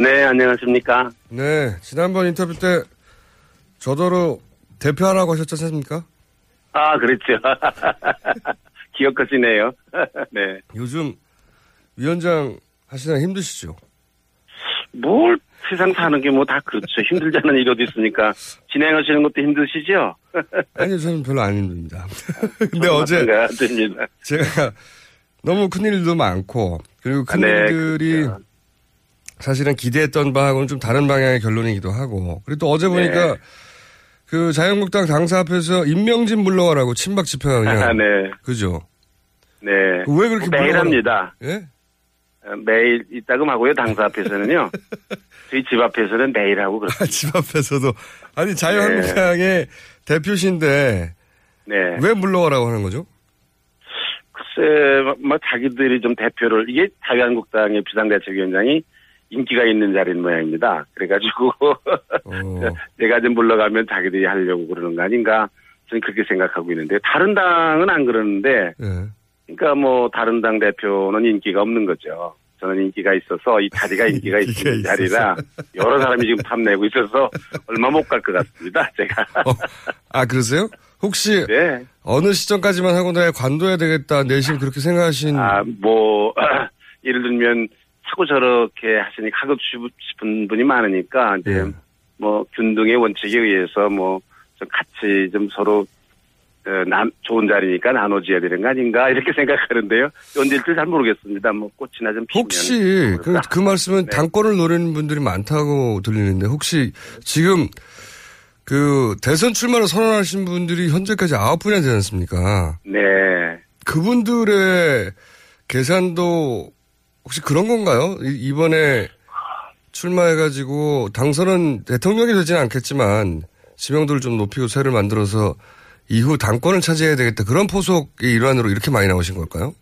네, 안녕하십니까. 네, 지난번 인터뷰 때 저더러 대표하라고 하셨지 않습니까? 아, 그랬죠. 기억하시네요. 네. 요즘 위원장 하시느라 힘드시죠? 뭘 세상 사는 게 뭐 다 그렇죠. 힘들지 않은 일도 있으니까 진행하시는 것도 힘드시죠? 아니요, 저는 별로 안 힘듭니다. 근데 어제 제가 너무 큰일도 많고 그리고 큰일들이 네, 그렇죠. 사실은 기대했던 바하고는 좀 다른 방향의 결론이기도 하고 그리고 또 어제 보니까 네. 그 자유한국당 당사 앞에서 인명진 물러가라고 친박 집회가 그냥 네. 그죠? 네. 왜 그렇게 매일 합니다. 예? 매일 이따금 하고요. 당사 앞에서는요. 저희 집 앞에서는 매일 하고 그렇습니다. 아, 집 앞에서도. 아니 자유한국당의 네. 대표신데 네. 왜 물러가라고 하는 거죠? 글쎄 뭐 자기들이 좀 대표를 이게 자유한국당의 비상대책위원장이 인기가 있는 자리인 모양입니다. 그래가지고 내가 좀 물러가면 자기들이 하려고 그러는 거 아닌가 저는 그렇게 생각하고 있는데 다른 당은 안 그러는데 네. 그러니까 뭐 다른 당 대표는 인기가 없는 거죠. 저는 인기가 있어서 이 자리가 인기가 있는 자리라 여러 사람이 지금 탐내고 있어서 얼마 못 갈 것 같습니다. 제가. 아 그러세요? 혹시 네. 어느 시점까지만 하고 내가 관둬야 되겠다 내심 그렇게 생각하신? 아 뭐 예를 들면. 하고 저렇게 하시니까 하고 싶은 분이 많으니까 이제 예. 뭐 균등의 원칙에 의해서 뭐 좀 같이 좀 서로 좋은 자리니까 나눠줘야 되는 거 아닌가 이렇게 생각하는데요. 언제일지 잘 모르겠습니다. 뭐 꽃이나 좀 피우면 혹시 그 말씀은 네. 당권을 노리는 분들이 많다고 들리는데 혹시 지금 그 대선 출마를 선언하신 분들이 현재까지 9분이나 되지 않습니까? 네. 그분들의 계산도 혹시 그런 건가요? 이번에 출마해가지고 당선은 대통령이 되지는 않겠지만 지명도를 좀 높이고 세를 만들어서 이후 당권을 차지해야 되겠다. 그런 포석의 일환으로 이렇게 많이 나오신 걸까요?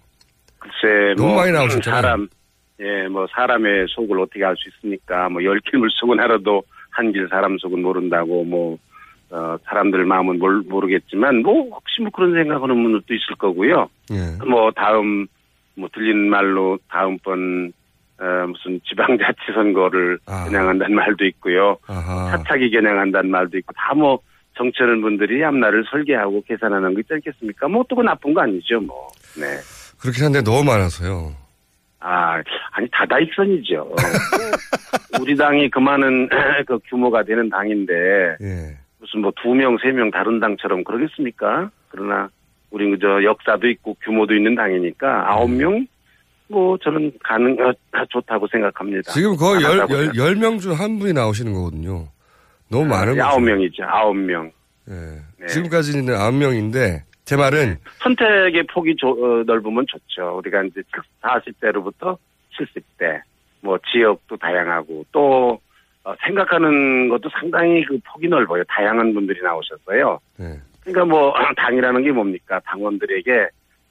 글쎄, 너무 많이 나오셨잖아요. 사람의 속을 어떻게 알 수 있습니까? 뭐, 10길 물속은 알아도 한 길 사람 속은 모른다고, 사람들 마음은 모르겠지만, 혹시 그런 생각하는 분들도 있을 거고요. 예. 다음 들리는 말로 다음번 무슨 지방자치선거를 겨냥한다는 말도 있고요. 아하. 차차기 겨냥한다는 말도 있고 다 뭐 정치하는 분들이 앞날을 설계하고 계산하는 거 있지 않겠습니까? 뭐 어떻게 나쁜 거 아니죠 뭐. 네. 그렇긴 한데 너무 많아서요. 아니 다다익선이죠. 우리 당이 그만한 그 규모가 되는 당인데 예. 무슨 뭐 2명, 3명 다른 당처럼 그러겠습니까? 그러나 우리 그저 역사도 있고 규모도 있는 당이니까 9명 뭐 저는 좋다고 생각합니다. 지금 거의 10명 중 한 분이 나오시는 거거든요. 너무 많은 거죠. 9명이죠. 9명. 예. 네. 지금까지는 9명인데 제 말은 선택의 폭이 넓으면 좋죠. 우리가 이제 40대로부터 70대 뭐 지역도 다양하고 또 생각하는 것도 상당히 그 폭이 넓어요. 다양한 분들이 나오셨어요. 네. 그러니까 뭐 당이라는 게 뭡니까? 당원들에게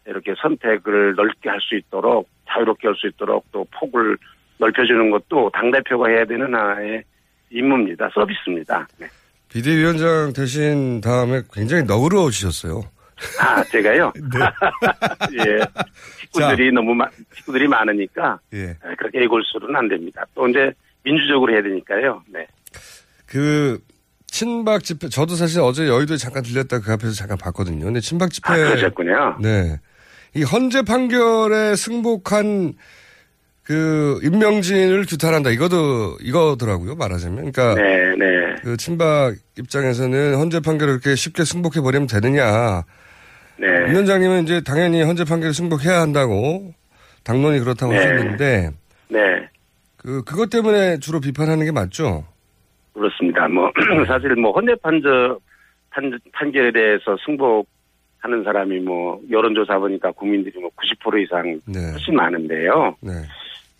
이렇게 선택을 넓게 할 수 있도록 자유롭게 할 수 있도록 또 폭을 넓혀주는 것도 당대표가 해야 되는 하나의 임무입니다. 서비스입니다. 네. 비대위원장 되신 다음에 굉장히 너그러우시셨어요. 제가요? 네. 예. 식구들이 많으니까. 예. 그렇게 애골수는 안 됩니다. 또 이제 민주적으로 해야 되니까요. 네. 친박 집회, 저도 사실 어제 여의도에 잠깐 들렸다가 그 앞에서 잠깐 봤거든요. 근데 친박 집회. 그러셨군요. 네. 이 헌재 판결에 승복한 인명진을 규탄한다. 이거더라고요. 말하자면. 그러니까. 네네. 그 친박 입장에서는 헌재 판결을 그렇게 쉽게 승복해버리면 되느냐. 네. 윤 원장님은 이제 당연히 헌재 판결을 승복해야 한다고 당론이 그렇다고 하셨는데. 네. 그것 때문에 주로 비판하는 게 맞죠? 그렇습니다. 뭐 사실 뭐 헌재 판결에 대해서 승복하는 사람이 뭐 여론조사 보니까 국민들이 뭐 90% 이상 훨씬 많은데요. 네.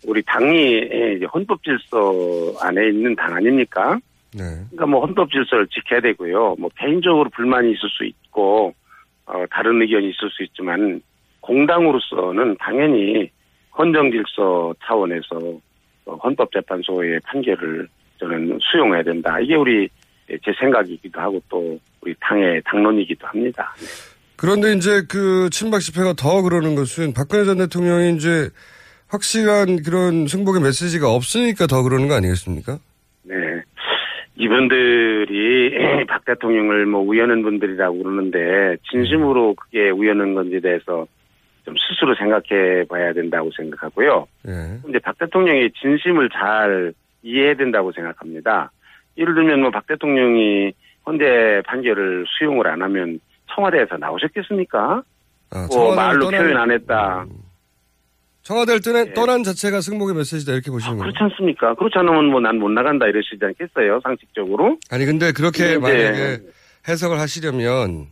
우리 당이 이제 헌법질서 안에 있는 당 아닙니까? 네. 그러니까 뭐 헌법질서를 지켜야 되고요. 뭐 개인적으로 불만이 있을 수 있고 다른 의견이 있을 수 있지만 공당으로서는 당연히 헌정질서 차원에서 헌법재판소의 판결을 저는 수용해야 된다. 이게 제 생각이기도 하고 또 우리 당의 당론이기도 합니다. 네. 그런데 이제 친박 집회가 더 그러는 것은 박근혜 전 대통령이 이제 확실한 그런 승복의 메시지가 없으니까 더 그러는 거 아니겠습니까? 네. 이분들이 박 대통령을 뭐 우연한 분들이라고 그러는데 진심으로 그게 우연한 건지에 대해서 좀 스스로 생각해 봐야 된다고 생각하고요. 그런데 박 대통령이 진심을 잘 이해해야 된다고 생각합니다. 예를 들면 뭐 박 대통령이 헌재 판결을 수용을 안 하면 청와대에서 나오셨겠습니까? 말로 표현 안 했다. 청와대를 떠난 자체가 승복의 메시지다 이렇게 보시는 거예요? 그렇지 않습니까? 그렇지 않으면 뭐 난 못 나간다 이러시지 않겠어요? 상식적으로? 아니 근데 그렇게 만약에 해석을 하시려면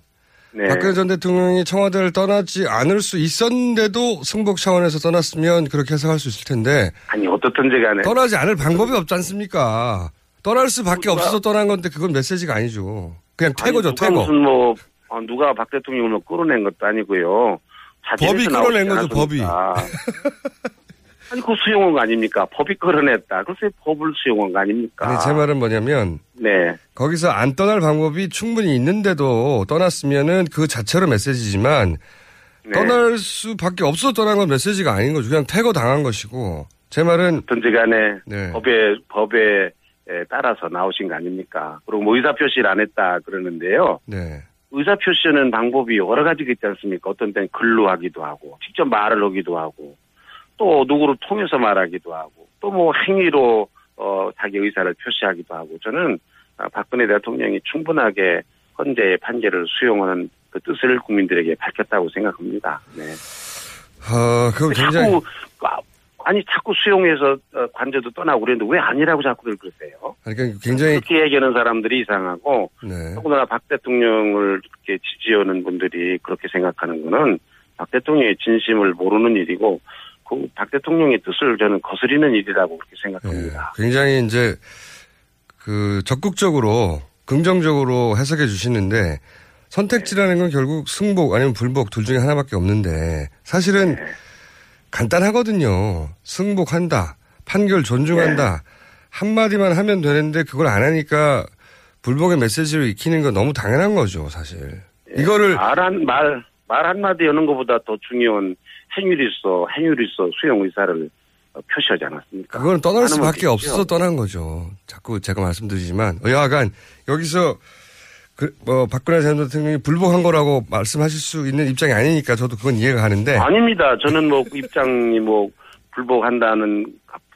박근혜 전 대통령이 청와대를 떠나지 않을 수 있었는데도 승복 차원에서 떠났으면 그렇게 해석할 수 있을 텐데. 아니 어떻든지 간에. 떠나지 않을 방법이 없지 않습니까? 떠날 수밖에 없어서 떠난 건데 그건 메시지가 아니죠. 그냥 퇴거죠, 퇴거. 무슨 누가 박 대통령을 끌어낸 것도 아니고요. 법이 끌어낸 거죠, 법이. 아니 그거 수용한 거 아닙니까? 법이 끌어냈다. 글쎄 법을 수용한 거 아닙니까? 아니, 제 말은 뭐냐면 거기서 안 떠날 방법이 충분히 있는데도 떠났으면은 그 자체로 메시지지만 떠날 수밖에 없어서 떠난 건 메시지가 아닌 거죠. 그냥 퇴거 당한 것이고 제 말은 전지간에 법에 따라서 나오신 거 아닙니까? 그리고 뭐 의사 표시를 안 했다 그러는데요. 네. 의사 표시는 방법이 여러 가지가 있지 않습니까? 어떤 때는 글로 하기도 하고 직접 말을 하기도 하고. 또 누구를 통해서 말하기도 하고 또 뭐 행위로 자기 의사를 표시하기도 하고 저는 박근혜 대통령이 충분하게 헌재의 판결을 수용하는 그 뜻을 국민들에게 밝혔다고 생각합니다. 네. 그럼 굉장히 자꾸 수용해서 관저도 떠나고 그랬는데 왜 아니라고 자꾸들 그러세요? 그러니까 굉장히 그렇게 얘기하는 사람들이 이상하고 더구나 박 대통령을 그렇게 지지하는 분들이 그렇게 생각하는 거는 박 대통령의 진심을 모르는 일이고. 박 대통령의 뜻을 저는 거스리는 일이라고 그렇게 생각합니다. 굉장히 이제 적극적으로 긍정적으로 해석해 주시는데 선택지라는 건 결국 승복 아니면 불복 둘 중에 하나밖에 없는데 사실은 간단하거든요. 승복한다. 판결 존중한다. 한마디만 하면 되는데 그걸 안 하니까 불복의 메시지로 익히는 건 너무 당연한 거죠. 사실. 이거를 말 한마디 여는 것보다 더 중요한 행위로서 수용 의사를 표시하지 않았습니까? 그건 떠날 수밖에 없어서 떠난 거죠. 자꾸 제가 말씀드리지만 여하간 여기서 박근혜 전 대통령이 불복한 거라고 말씀하실 수 있는 입장이 아니니까 저도 그건 이해가 가는데. 아닙니다. 저는 뭐 입장이 뭐 불복한다는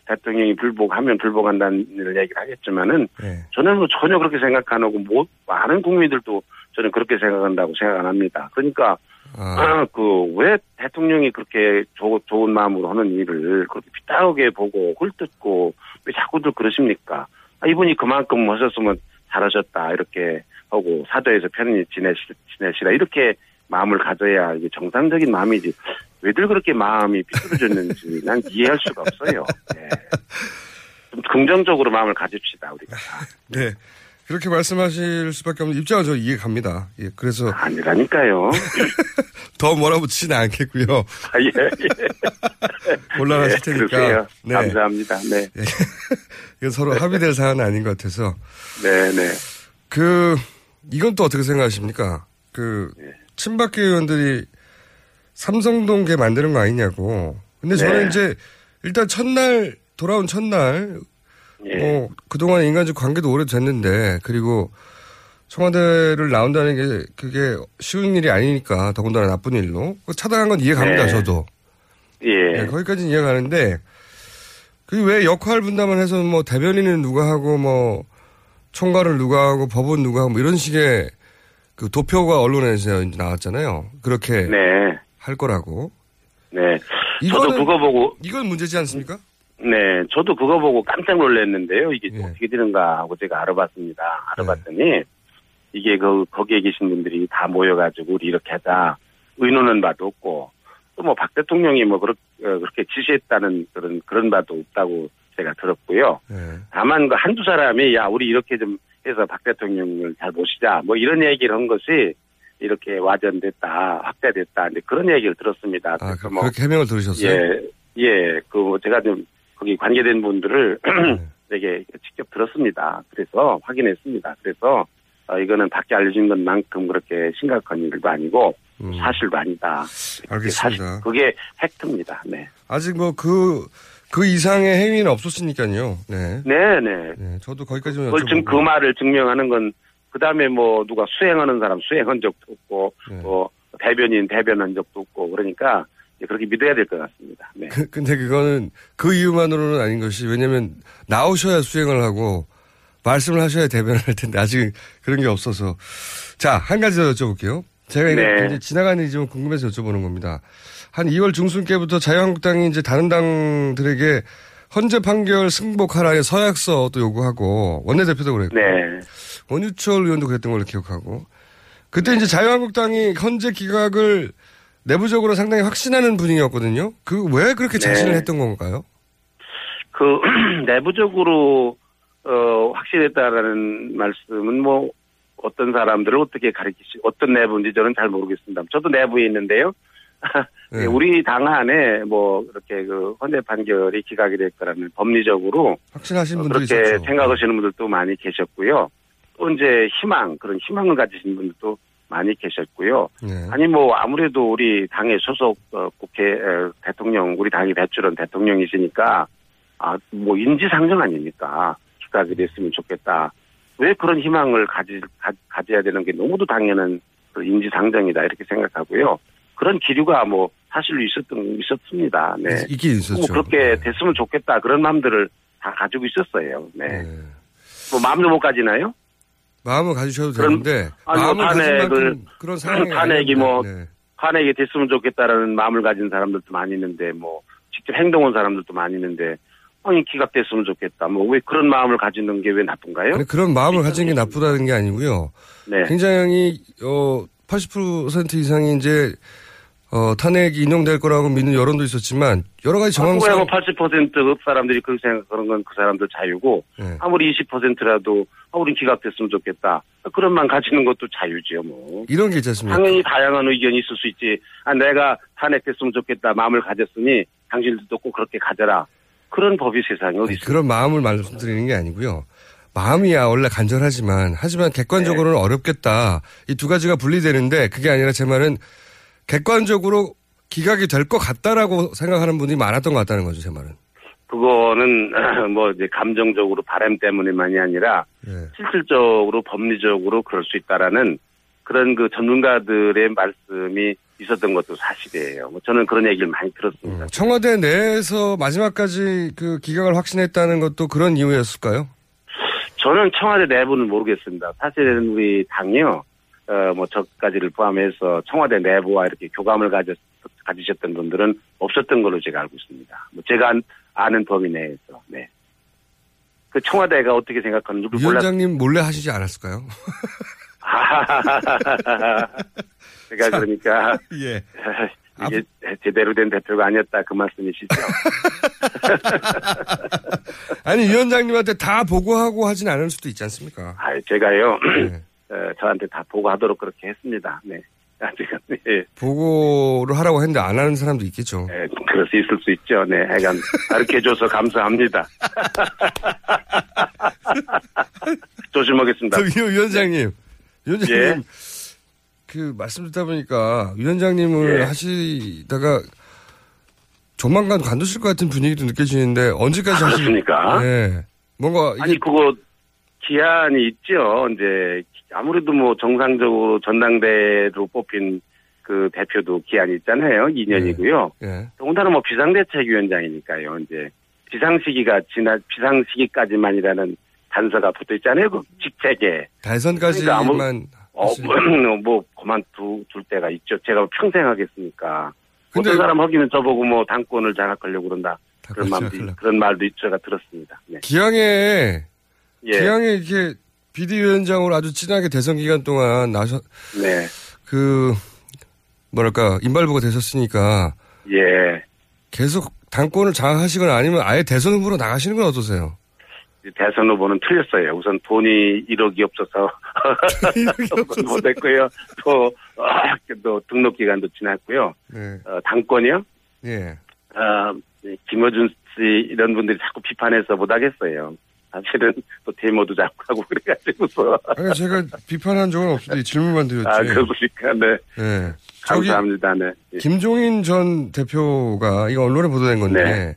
대통령이 불복하면 불복한다는 얘기를 하겠지만은 네. 저는 뭐 전혀 그렇게 생각 안 하고 뭐 많은 국민들도 저는 그렇게 생각한다고 생각 안 합니다. 그러니까 왜 대통령이 그렇게 좋은 마음으로 하는 일을 그렇게 피따오게 보고 홀뜯고 왜 자꾸들 그러십니까? 이분이 그만큼 하셨으면 잘하셨다 이렇게 하고 사도에서 편히 지내시라 이렇게 마음을 가져야 이게 정상적인 마음이지 왜들 그렇게 마음이 삐뚤어졌는지 난 이해할 수가 없어요. 네. 좀 긍정적으로 마음을 가집시다 우리가. 네. 그렇게 말씀하실 수밖에 없는 입장은 저 이해 갑니다. 예, 그래서. 아니라니까요. 더 몰아붙이지는 않겠고요. 아, 예, 예. 곤란하실 테니까. 네. 감사합니다. 네. 예. 서로 합의될 사안은 아닌 것 같아서. 네네. 이건 또 어떻게 생각하십니까? 친박계 의원들이 삼성동계 만드는 거 아니냐고. 근데 저는 네. 이제 일단 돌아온 첫날, 예. 그동안 인간적 관계도 오래됐는데, 그리고 청와대를 나온다는 게 그게 쉬운 일이 아니니까, 더군다나 나쁜 일로. 차단한 건 이해 갑니다, 예. 저도. 예. 네, 거기까지는 이해 가는데, 그게 왜 역할 분담을 해서 뭐 대변인은 누가 하고 뭐 총괄을 누가 하고 법은 누가 하고 뭐 이런 식의 그 도표가 언론에서 나왔잖아요. 그렇게. 네. 할 거라고. 네. 저도 그거 보고. 이건 문제지 않습니까? 네, 저도 그거 보고 깜짝 놀랐는데요. 이게 예. 어떻게 되는가 하고 제가 알아봤더니 예. 이게 거기에 계신 분들이 다 모여가지고 우리 이렇게 하자 의논은 바도 없고 또 뭐 박 대통령이 뭐 그렇게 지시했다는 그런 바도 없다고 제가 들었고요. 예. 다만 그 한두 사람이 야 우리 이렇게 좀 해서 박 대통령을 잘 모시자 뭐 이런 얘기를 한 것이 이렇게 와전됐다 확대됐다 이제 그런 얘기를 들었습니다. 아, 그렇게 해명을 들으셨어요? 예, 제가 좀 거기 관계된 분들을 되게 직접 들었습니다. 그래서 확인했습니다. 그래서 이거는 밖에 알려진 것만큼 그렇게 심각한 일도 아니고 사실도 아니다. 알겠습니다. 사실, 그게 팩트입니다. 네. 아직 뭐 그 이상의 행위는 없었으니까요. 네. 네네. 네, 저도 거기까지만 여쭤보고. 그 말을 증명하는 건 그 다음에 뭐 누가 수행하는 사람 수행한 적도 없고 네. 뭐 대변인 대변한 적도 없고 그러니까 그렇게 믿어야 될 것 같습니다. 네. 근데 그거는 그 이유만으로는 아닌 것이 왜냐하면 나오셔야 수행을 하고 말씀을 하셔야 대변을 할 텐데 아직 그런 게 없어서 자, 한 가지 더 여쭤볼게요. 제가 네. 이제 지나간 일이 좀 궁금해서 여쭤보는 겁니다. 한 2월 중순께부터 자유한국당이 이제 다른 당들에게 헌재 판결 승복하라의 서약서도 요구하고 원내대표도 그랬고 네. 원유철 의원도 그랬던 걸로 기억하고 그때 이제 자유한국당이 헌재 기각을 내부적으로 상당히 확신하는 분위기였거든요. 왜 그렇게 자신을 네. 했던 건가요? 내부적으로, 확신했다라는 말씀은 뭐, 어떤 사람들을 어떻게 어떤 내부인지 저는 잘 모르겠습니다. 저도 내부에 있는데요. 네. 우리 당 안에 뭐, 이렇게 헌재 판결이 기각이 될 거라는 법리적으로. 확신하신 분들이 있었죠. 그렇게 생각하시는 분들도 많이 계셨고요. 또 이제 그런 희망을 가지신 분들도 많이 계셨고요. 네. 아니 뭐 아무래도 우리 당의 소속 국회 대통령 우리 당이 배출한 대통령이시니까 뭐 인지상정 아닙니까? 기각이 됐으면 좋겠다. 왜 그런 희망을 가져야 되는 게 너무도 당연한 인지상정이다 이렇게 생각하고요. 그런 기류가 뭐 사실로 있었습니다. 네. 이게 있었죠. 뭐 그렇게 네. 됐으면 좋겠다 그런 마음들을 다 가지고 있었어요. 네. 네. 뭐 마음도 못 가지나요? 마음을 가지셔도 되는데 마음을 가진 만큼 그런 상황이 탄핵이 뭐 네. 탄핵이 됐으면 좋겠다라는 마음을 가진 사람들도 많이 있는데 뭐 직접 행동한 사람들도 많이 있는데 아니 기각됐으면 좋겠다 뭐 왜 그런 마음을 가지는 게 왜 나쁜가요? 아니, 그런 마음을 가진 게 나쁘다는 게 아니고요. 네. 굉장히 80% 이상이 이제 탄핵이 인용될 거라고 믿는 여론도 있었지만 여러 가지 정황상 80% 사람들이 그렇게 생각하는 건 그 사람들 자유고 네. 아무리 20%라도 우린 기각됐으면 좋겠다. 그런만 가지는 것도 자유지요, 뭐. 이런 게 있지 않습니까? 당연히 다양한 의견이 있을 수 있지. 내가 탄핵됐으면 좋겠다. 마음을 가졌으니 당신들도 꼭 그렇게 가져라. 그런 법이 세상에 어디 있습니까? 그런 마음을 말씀드리는 게 아니고요. 마음이야 원래 간절하지만 하지만 객관적으로는 네. 어렵겠다. 이 두 가지가 분리되는데 그게 아니라 제 말은 객관적으로 기각이 될 것 같다라고 생각하는 분이 많았던 것 같다는 거죠, 제 말은. 그거는 뭐 이제 감정적으로 바람 때문만이 아니라 네. 실질적으로 법리적으로 그럴 수 있다라는 그런 그 전문가들의 말씀이 있었던 것도 사실이에요. 저는 그런 얘기를 많이 들었습니다. 청와대 내에서 마지막까지 그 기각을 확신했다는 것도 그런 이유였을까요? 저는 청와대 내부는 모르겠습니다. 사실은 우리 당이요, 뭐 저까지를 포함해서 청와대 내부와 이렇게 교감을 가지셨던 분들은 없었던 걸로 제가 알고 있습니다. 뭐 제가 아는 범위 내에서, 네. 그 청와대가 어떻게 생각하는지 몰랐습니다. 위원장님 몰래 하시지 않았을까요? 제가 자, 그러니까 예. 이게 제대로 된 대표가 아니었다 그 말씀이시죠? 아니 위원장님한테 다 보고하고 하진 않을 수도 있지 않습니까? 아, 제가요 네. 저한테 다 보고하도록 그렇게 했습니다. 네. 제가, 네. 보고를 하라고 했는데 안 하는 사람도 있겠죠. 네, 그럴 수 있을 수 있죠. 네, 하여간 가르쳐줘서 감사합니다. 조심하겠습니다. 위원장님. 위원장님, 예. 그, 말씀 듣다 보니까, 위원장님을 예. 하시다가, 조만간 관두실 것 같은 분위기도 느껴지는데, 언제까지 하십니까? 네. 뭔가. 아니, 그거, 기한이 있죠. 이제, 아무래도 뭐, 정상적으로 전당대회로 뽑힌 그 대표도 기한이 있잖아요. 2년이고요. 예. 더군다나 뭐, 비상대책위원장이니까요. 이제, 비상시기까지만이라는 단서가 붙어 있잖아요. 그 직책에. 단선까지만. 그러니까 뭐, 그만둘 때가 있죠. 제가 평생 하겠습니까. 근데 어떤 사람 허기는 저보고 뭐, 당권을 장악하려고 그런다. 그런 말도 제가 들었습니다. 네. 기왕에 이렇게 비대위원장으로 아주 진하게 대선 기간 동안 네. 그, 뭐랄까, 임발부가 되셨으니까. 예. 계속 당권을 장악하시거나 아니면 아예 대선 후보로 나가시는 건 어떠세요? 대선 후보는 틀렸어요. 우선 돈이 1억이 없어서 못했고요. 또 등록 기간도 지났고요. 네. 당권이요. 네. 김어준 씨 이런 분들이 자꾸 비판해서 못하겠어요. 사실은 또 데모도 자꾸 하고 그래가지고서. 아니 제가 비판한 적은 없어도 질문만 드렸지. 아 그러니까 네. 네. 감사합니다. 네. 김종인 전 대표가 이거 언론에 보도된 건데 네.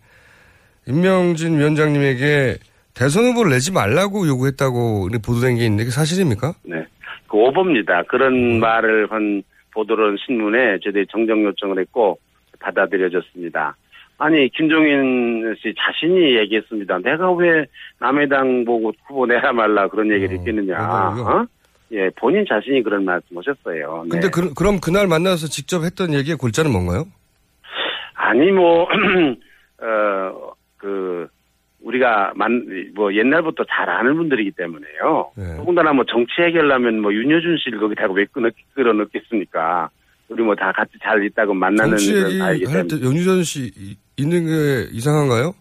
인명진 위원장님에게. 대선 후보를 내지 말라고 요구했다고 보도된 게 있는데 그게 사실입니까? 네. 그 오보입니다. 그런 말을 한 보도를 신문에 저희들이 정정 요청을 했고 받아들여졌습니다. 아니 김종인 씨 자신이 얘기했습니다. 내가 왜 남의 당 보고 후보 내야 말라 그런 얘기를 했겠느냐. 어? 예, 본인 자신이 그런 말씀 하셨어요. 네. 근데 그럼 그날 만나서 직접 했던 얘기의 골자는 뭔가요? 아니 뭐 우리가 뭐 옛날부터 잘 아는 분들이기 때문에요. 네. 더군다나 뭐 정치 해결하면 뭐 윤여준 씨를 거기 다 왜 끌어넣겠습니까? 우리 뭐 다 같이 잘 있다고 만나는 그런 아이기 때문에. 정치 윤여준 씨 있는 게 이상한가요?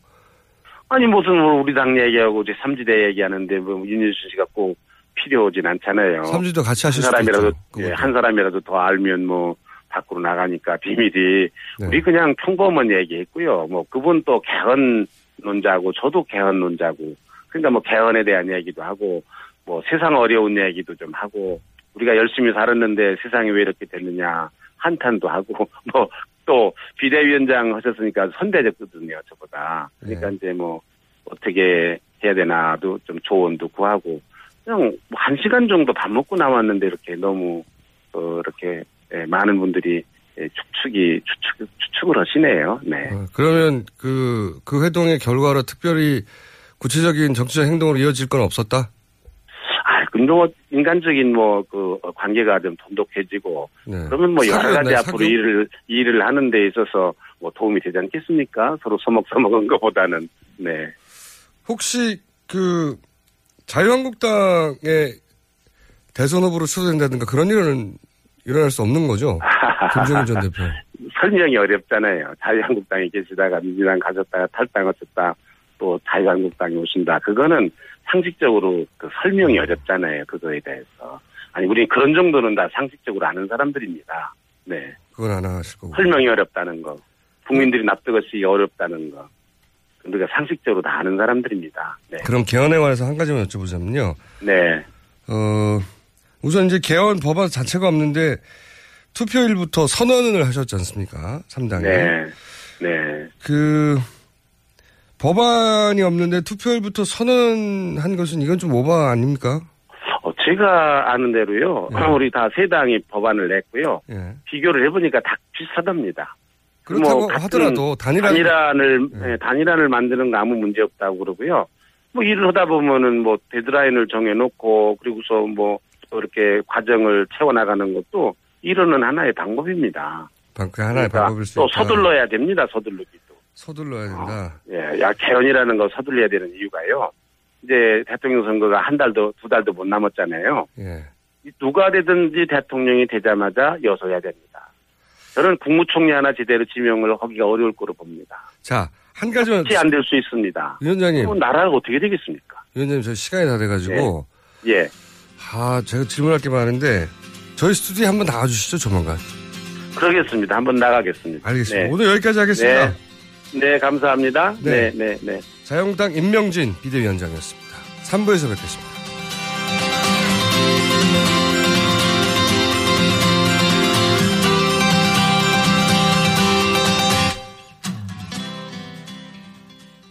아니 무슨 뭐 우리 당 얘기하고 이제 삼지대 얘기하는데 뭐 윤여준 씨가 꼭 필요하진 않잖아요. 삼지도 같이 하실 수도 있죠. 예, 한 사람이라도 더 알면 뭐. 밖으로 나가니까 비밀이 네. 우리 그냥 평범한 얘기했고요. 뭐 그분 또 개헌론자고 저도 개헌론자고 그러니까 뭐 개헌에 대한 얘기도 하고 뭐 세상 어려운 얘기도 좀 하고 우리가 열심히 살았는데 세상이 왜 이렇게 됐느냐 한탄도 하고 뭐 또 비대위원장 하셨으니까 선대적거든요 저보다. 그러니까 네. 이제 뭐 어떻게 해야 되나도 좀 조언도 구하고 그냥 뭐 한 시간 정도 밥 먹고 나왔는데 이렇게 너무 이렇게 네, 많은 분들이 추측을 하시네요. 네. 그러면 그 회동의 결과로 특별히 구체적인 정치적 행동으로 이어질 건 없었다? 아, 근데 인간적인 뭐 그 관계가 좀 돈독해지고 네. 그러면 뭐 여러 가지 앞으로 일을 하는 데 있어서 뭐 도움이 되지 않겠습니까? 서로 서먹서먹한 것보다는. 네. 혹시 그 자유한국당의 대선 후보로 추천된다든가 그런 일은 일어날 수 없는 거죠? 김종인 전 대표. 설명이 어렵잖아요. 자유한국당에 계시다가 민주당 가셨다가 탈당하셨다. 또 자유한국당에 오신다. 그거는 상식적으로 그 설명이 어렵잖아요. 그거에 대해서. 아니 우리 그런 정도는 다 상식적으로 아는 사람들입니다. 네. 그건 안 하실 거고. 설명이 어렵다는 거. 국민들이 납득하기 어렵다는 거. 우리가 상식적으로 다 아는 사람들입니다. 네. 그럼 개헌에 관해서 한 가지만 여쭤보자면요. 네. 우선 이제 개헌 법안 자체가 없는데 투표일부터 선언을 하셨지 않습니까? 3당에. 네. 네. 그 법안이 없는데 투표일부터 선언한 것은 이건 좀 오바 아닙니까? 제가 아는 대로요. 예. 우리 다 세 당이 법안을 냈고요. 예. 비교를 해보니까 다 비슷하답니다. 그렇다고 뭐 하더라도 단일안을 예. 단일안을 만드는 거 아무 문제 없다고 그러고요. 뭐 일을 하다 보면은 뭐 데드라인을 정해놓고 그리고서 뭐 이렇게 과정을 채워나가는 것도 이러는 하나의 방법입니다. 그 하나의 그러니까 방법일 수 있다. 또 서둘러야 됩니다. 서둘르기도. 서둘러야 된다. 예, 야 개헌이라는 거 서둘러야 되는 이유가요. 이제 대통령 선거가 한 달도 두 달도 못 남았잖아요. 예. 누가 되든지 대통령이 되자마자 여서야 됩니다. 저는 국무총리 하나 제대로 지명을 하기가 어려울 거로 봅니다. 자, 한 가지만 안 될 수 있습니다. 위원장님, 나라가 어떻게 되겠습니까? 위원장님, 저 시간이 다 돼가지고 예. 예. 아, 제가 질문할 게 많은데 저희 스튜디오에 한번 나와 주시죠, 조만간. 그러겠습니다. 한번 나가겠습니다. 알겠습니다. 네. 오늘 여기까지 하겠습니다. 네. 네, 감사합니다. 네. 자유한국당 인명진 비대위원장이었습니다. 3부에서 뵙겠습니다.